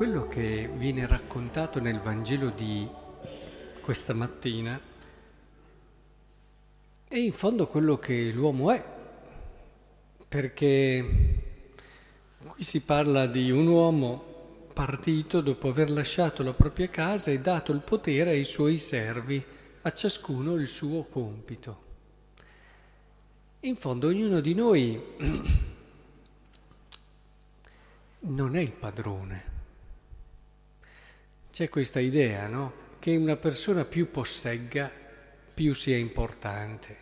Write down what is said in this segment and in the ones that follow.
quello che viene raccontato nel Vangelo di questa mattina è in fondo quello che l'uomo è, perché qui si parla di un uomo partito dopo aver lasciato la propria casa e dato il potere ai suoi servi, a ciascuno il suo compito. In fondo ognuno di noi non è il padrone. C'è questa idea, no? Che una persona più possegga, più sia importante.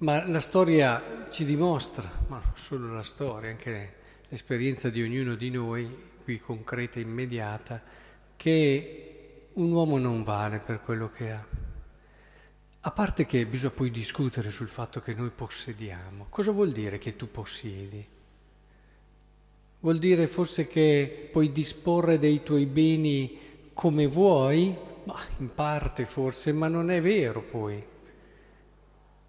Ma la storia ci dimostra, ma non solo la storia, anche l'esperienza di ognuno di noi, qui concreta e immediata, che un uomo non vale per quello che ha. A parte che bisogna poi discutere sul fatto che noi possediamo. Cosa vuol dire che tu possiedi? Vuol dire forse che puoi disporre dei tuoi beni come vuoi? Ma in parte forse, ma non è vero poi.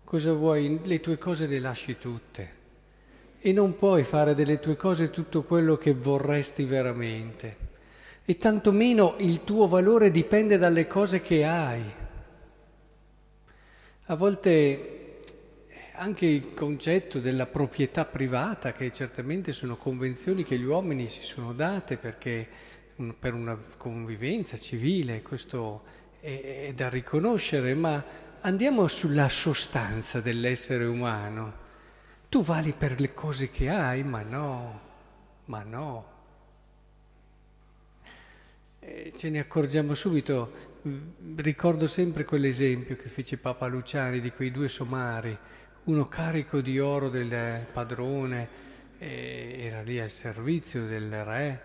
Cosa vuoi? Le tue cose le lasci tutte e non puoi fare delle tue cose tutto quello che vorresti veramente. E tantomeno il tuo valore dipende dalle cose che hai. A volte anche il concetto della proprietà privata, che certamente sono convenzioni che gli uomini si sono date perché per una convivenza civile, questo è da riconoscere, ma andiamo sulla sostanza dell'essere umano. Tu vali per le cose che hai, ma no. Ce ne accorgiamo subito. Ricordo sempre quell'esempio che fece Papa Luciani di quei due somari, uno carico di oro del padrone, era lì al servizio del re,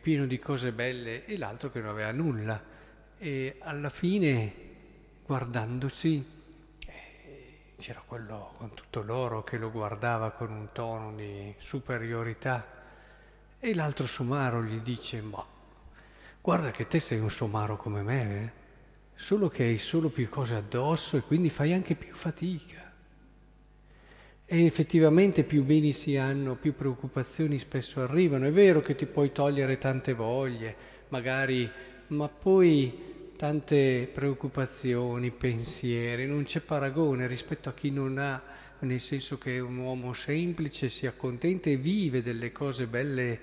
pieno di cose belle, e l'altro che non aveva nulla. E alla fine, guardandosi, c'era quello con tutto l'oro che lo guardava con un tono di superiorità, e l'altro somaro gli dice: ma guarda che te sei un somaro come me, solo che hai solo più cose addosso e quindi fai anche più fatica. E effettivamente più beni si hanno, più preoccupazioni spesso arrivano. È vero che ti puoi togliere tante voglie, magari, ma poi tante preoccupazioni, pensieri, non c'è paragone rispetto a chi non ha, nel senso che è un uomo semplice, si accontenta e vive delle cose belle,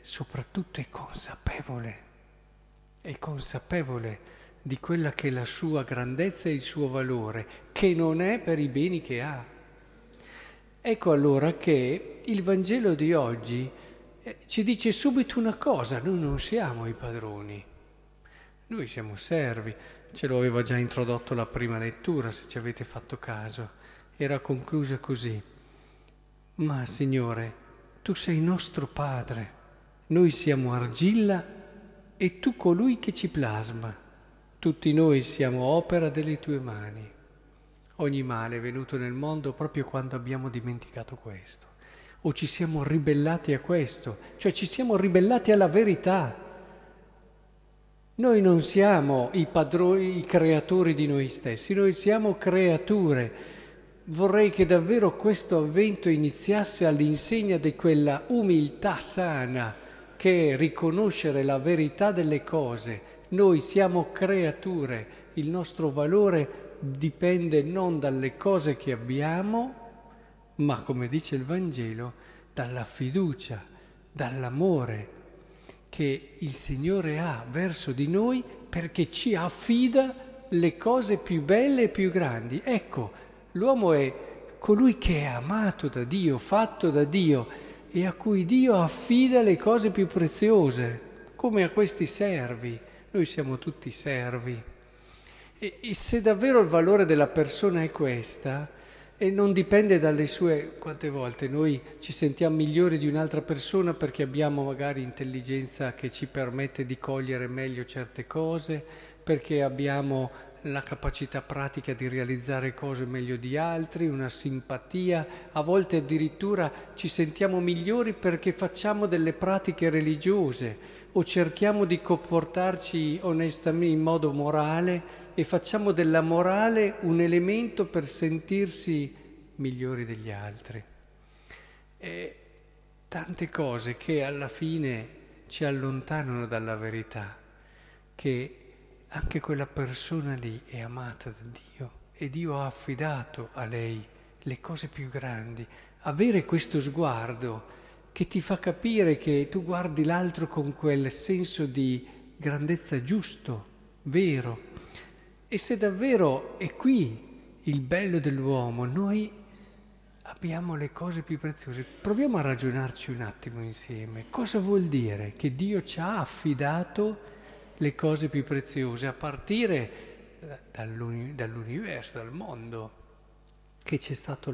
soprattutto è consapevole di quella che è la sua grandezza e il suo valore, che non è per i beni che ha. Ecco allora che il Vangelo di oggi ci dice subito una cosa: noi non siamo i padroni, noi siamo servi. Ce lo aveva già introdotto la prima lettura, se ci avete fatto caso, era conclusa così: ma Signore, tu sei nostro Padre, noi siamo argilla e tu colui che ci plasma, tutti noi siamo opera delle tue mani. Ogni male è venuto nel mondo proprio quando abbiamo dimenticato questo, o ci siamo ribellati a questo, cioè ci siamo ribellati alla verità. Noi non siamo i padroni, i creatori di noi stessi, noi siamo creature. Vorrei che davvero questo avvento iniziasse all'insegna di quella umiltà sana, che è riconoscere la verità delle cose. Noi siamo creature, il nostro valore dipende non dalle cose che abbiamo, ma, come dice il Vangelo, dalla fiducia, dall'amore che il Signore ha verso di noi, perché ci affida le cose più belle e più grandi. Ecco, l'uomo è colui che è amato da Dio, fatto da Dio, e a cui Dio affida le cose più preziose, come a questi servi. Noi siamo tutti servi. E se davvero il valore della persona è questa, e non dipende dalle sue... Quante volte noi ci sentiamo migliori di un'altra persona perché abbiamo magari intelligenza che ci permette di cogliere meglio certe cose, perché abbiamo la capacità pratica di realizzare cose meglio di altri, una simpatia, a volte addirittura ci sentiamo migliori perché facciamo delle pratiche religiose o cerchiamo di comportarci onestamente in modo morale e facciamo della morale un elemento per sentirsi migliori degli altri. E tante cose che alla fine ci allontanano dalla verità, che anche quella persona lì è amata da Dio e Dio ha affidato a lei le cose più grandi. Avere questo sguardo che ti fa capire che tu guardi l'altro con quel senso di grandezza giusto, vero. E se davvero è qui il bello dell'uomo, noi abbiamo le cose più preziose. Proviamo a ragionarci un attimo insieme. Cosa vuol dire che Dio ci ha affidato le cose più preziose, a partire dall'universo, dal mondo, che c'è stata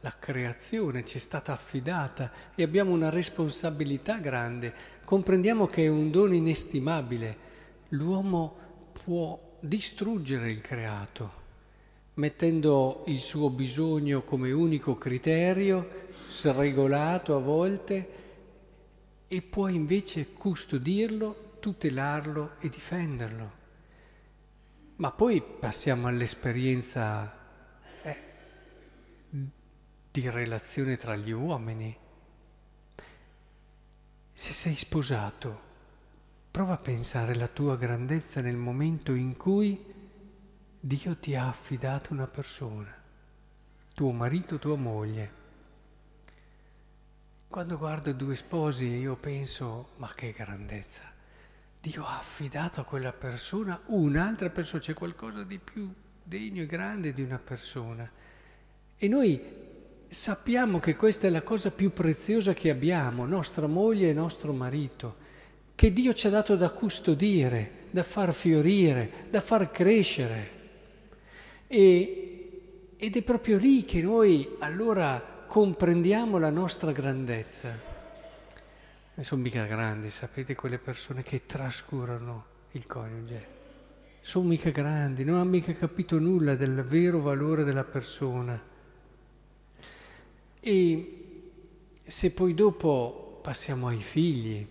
la creazione, ci è stata affidata e abbiamo una responsabilità grande. Comprendiamo che è un dono inestimabile. L'uomo può distruggere il creato mettendo il suo bisogno come unico criterio, sregolato a volte, e può invece custodirlo, tutelarlo e difenderlo. Ma poi passiamo all'esperienza di relazione tra gli uomini. Se sei sposato, prova a pensare alla tua grandezza nel momento in cui Dio ti ha affidato una persona, tuo marito, tua moglie. Quando guardo due sposi io penso, ma che grandezza! Dio ha affidato a quella persona un'altra persona, c'è qualcosa di più degno e grande di una persona. E noi sappiamo che questa è la cosa più preziosa che abbiamo, nostra moglie e nostro marito, che Dio ci ha dato da custodire, da far fiorire, da far crescere. Ed è proprio lì che noi allora comprendiamo la nostra grandezza. Non sono mica grandi, sapete, quelle persone che trascurano il coniuge. Sono mica grandi, non hanno mica capito nulla del vero valore della persona. E se poi dopo passiamo ai figli,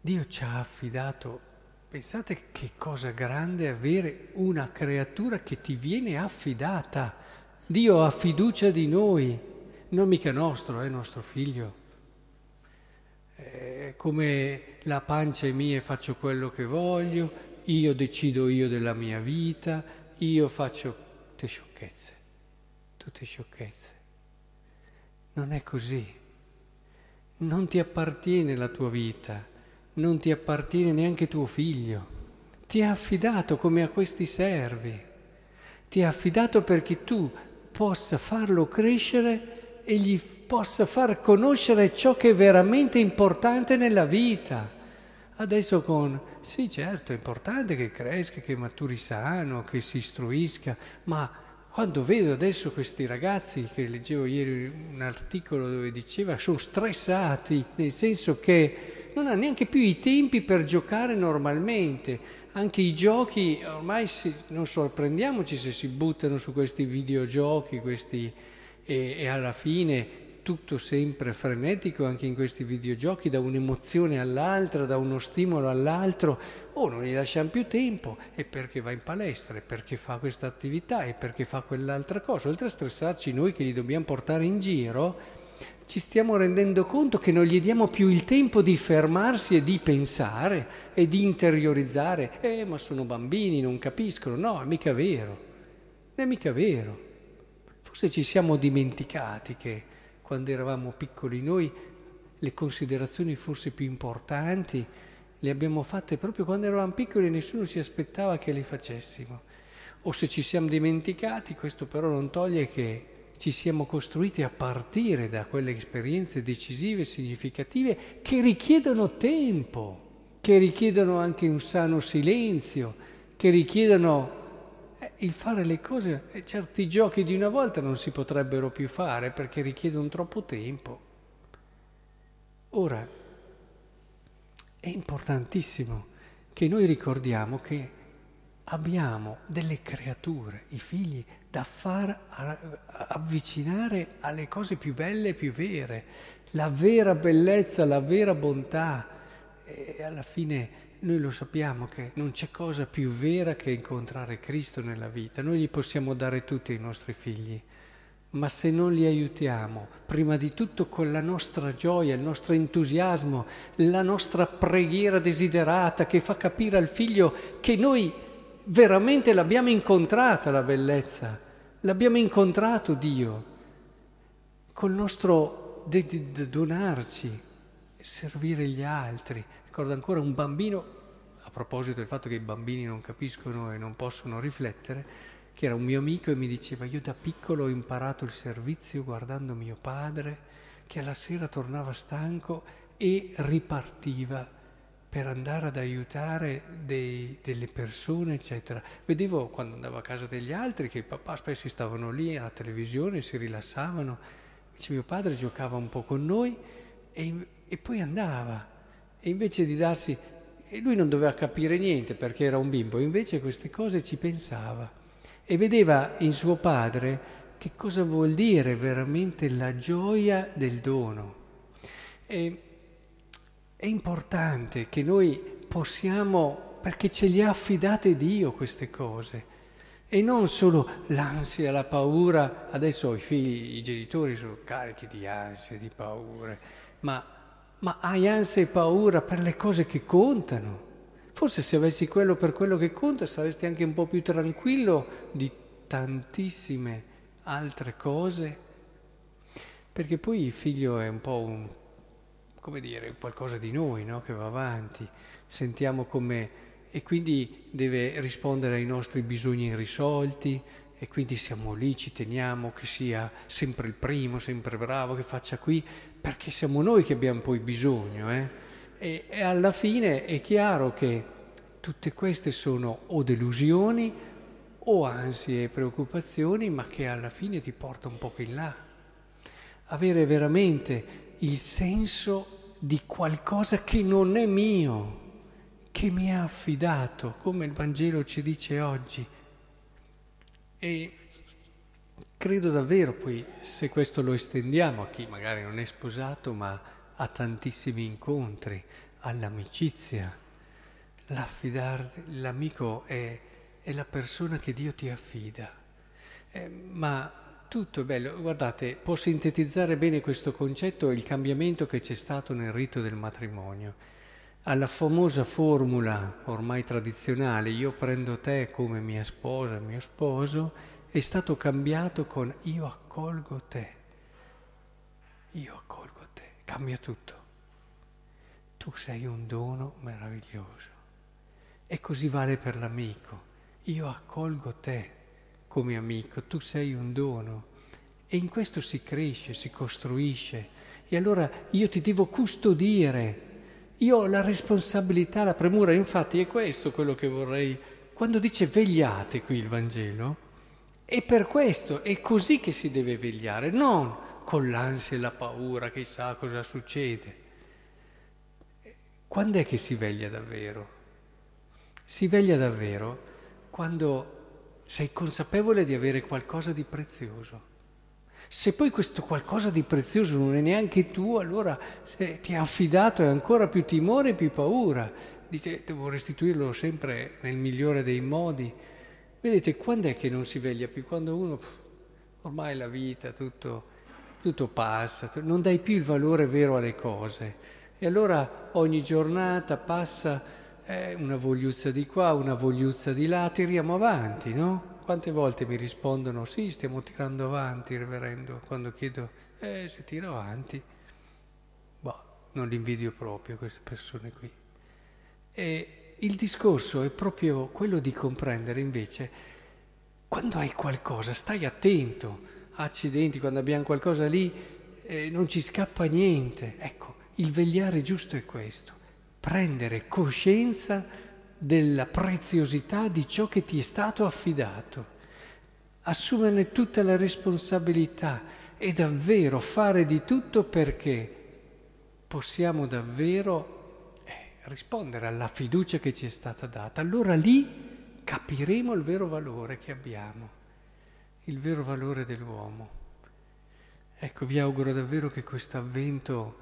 Dio ci ha affidato, pensate che cosa grande avere una creatura che ti viene affidata. Dio ha fiducia di noi, non mica nostro, è nostro figlio. Come la pancia è mia e faccio quello che voglio, io decido io della mia vita, io faccio tutte sciocchezze. Tutte sciocchezze. Non è così. Non ti appartiene la tua vita, non ti appartiene neanche tuo figlio. Ti è affidato come a questi servi. Ti è affidato perché tu possa farlo crescere e gli possa far conoscere ciò che è veramente importante nella vita. Adesso sì, certo, è importante che cresca, che maturi sano, che si istruisca, ma quando vedo adesso questi ragazzi, che leggevo ieri un articolo dove diceva sono stressati, nel senso che non hanno neanche più i tempi per giocare normalmente, anche i giochi, ormai non sorprendiamoci se si buttano su questi videogiochi, e alla fine tutto sempre frenetico anche in questi videogiochi, da un'emozione all'altra, da uno stimolo all'altro, non gli lasciamo più tempo, e perché va in palestra, e perché fa questa attività, e perché fa quell'altra cosa. Oltre a stressarci noi che li dobbiamo portare in giro, ci stiamo rendendo conto che non gli diamo più il tempo di fermarsi e di pensare e di interiorizzare. Ma sono bambini, non capiscono. No, è mica vero, è mica vero. Forse ci siamo dimenticati che quando eravamo piccoli noi le considerazioni forse più importanti le abbiamo fatte proprio quando eravamo piccoli e nessuno si aspettava che le facessimo. O se ci siamo dimenticati, questo però non toglie che ci siamo costruiti a partire da quelle esperienze decisive, significative, che richiedono tempo, che richiedono anche un sano silenzio, che richiedono il fare le cose. Certi giochi di una volta non si potrebbero più fare perché richiedono troppo tempo. Ora, è importantissimo che noi ricordiamo che abbiamo delle creature, i figli, da far avvicinare alle cose più belle e più vere, la vera bellezza, la vera bontà. E alla fine noi lo sappiamo che non c'è cosa più vera che incontrare Cristo nella vita. Noi gli possiamo dare tutti ai nostri figli, ma se non li aiutiamo, prima di tutto con la nostra gioia, il nostro entusiasmo, la nostra preghiera desiderata che fa capire al figlio che noi veramente l'abbiamo incontrata la bellezza, l'abbiamo incontrato Dio, col nostro donarci, servire gli altri. Ricordo ancora un bambino, a proposito del fatto che i bambini non capiscono e non possono riflettere, che era un mio amico e mi diceva: io da piccolo ho imparato il servizio guardando mio padre che alla sera tornava stanco e ripartiva per andare ad aiutare delle persone, eccetera. Vedevo quando andavo a casa degli altri che i papà spesso stavano lì alla televisione, si rilassavano, invece mio padre giocava un po' con noi e poi andava, e invece di darsi, e lui non doveva capire niente perché era un bimbo, invece queste cose ci pensava. E vedeva in suo padre che cosa vuol dire veramente la gioia del dono. E, è importante che noi possiamo, perché ce li ha affidate Dio queste cose, e non solo l'ansia, la paura. Adesso i figli, i genitori sono carichi di ansie, di paure, ma hai ansia e paura per le cose che contano. Forse se avessi quello per quello che conta saresti anche un po' più tranquillo di tantissime altre cose, perché poi il figlio è un po' un, come dire, qualcosa di noi, no? Che va avanti, sentiamo come, e quindi deve rispondere ai nostri bisogni irrisolti, e quindi siamo lì, ci teniamo che sia sempre il primo, sempre bravo, che faccia qui, perché siamo noi che abbiamo poi bisogno, E alla fine è chiaro che tutte queste sono o delusioni o ansie e preoccupazioni, ma che alla fine ti porta un po' in là. Avere veramente il senso di qualcosa che non è mio, che mi ha affidato, come il Vangelo ci dice oggi. E credo davvero, poi, se questo lo estendiamo a chi magari non è sposato, ma a tantissimi incontri, all'amicizia. L'amico è la persona che Dio ti affida. Ma tutto è bello. Guardate, può sintetizzare bene questo concetto il cambiamento che c'è stato nel rito del matrimonio. Alla famosa formula ormai tradizionale, io prendo te come mia sposa, mio sposo, è stato cambiato con io accolgo te. Io accolgo. Cambia tutto. Tu sei un dono meraviglioso. E così vale per l'amico. Io accolgo te come amico, tu sei un dono. E in questo si cresce, si costruisce. E allora io ti devo custodire. Io ho la responsabilità, la premura. Infatti è questo quello che vorrei. Quando dice vegliate qui il Vangelo, è per questo, è così che si deve vegliare, non con l'ansia e la paura, chissà cosa succede. Quando è che si veglia davvero? Si veglia davvero quando sei consapevole di avere qualcosa di prezioso. Se poi questo qualcosa di prezioso non è neanche tuo, allora se ti è affidato è ancora più timore e più paura. Dice, devo restituirlo sempre nel migliore dei modi. Vedete, quando è che non si veglia più? Quando uno, ormai la vita, tutto passa, non dai più il valore vero alle cose. E allora ogni giornata passa una vogliuzza di qua, una vogliuzza di là, tiriamo avanti, no? Quante volte mi rispondono, sì, stiamo tirando avanti, reverendo, quando chiedo, se tiro avanti. Boh, non li invidio proprio queste persone qui. E il discorso è proprio quello di comprendere invece, quando hai qualcosa, stai attento. Accidenti, quando abbiamo qualcosa lì non ci scappa niente. Ecco, il vegliare giusto è questo, prendere coscienza della preziosità di ciò che ti è stato affidato, assumerne tutta la responsabilità e davvero fare di tutto perché possiamo davvero rispondere alla fiducia che ci è stata data. Allora lì capiremo il vero valore che abbiamo. Il vero valore dell'uomo. Ecco, vi auguro davvero che questo avvento,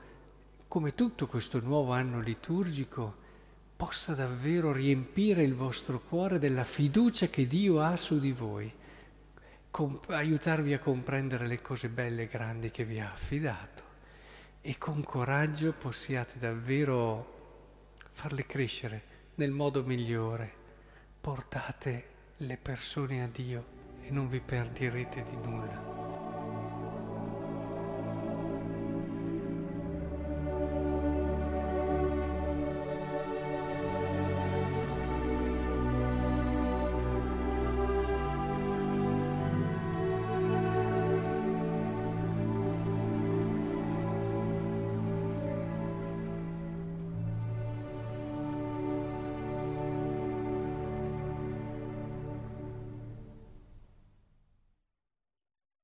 come tutto questo nuovo anno liturgico, possa davvero riempire il vostro cuore della fiducia che Dio ha su di voi, aiutarvi a comprendere le cose belle e grandi che vi ha affidato, e con coraggio possiate davvero farle crescere nel modo migliore. Portate le persone a Dio e non vi perdirete di nulla.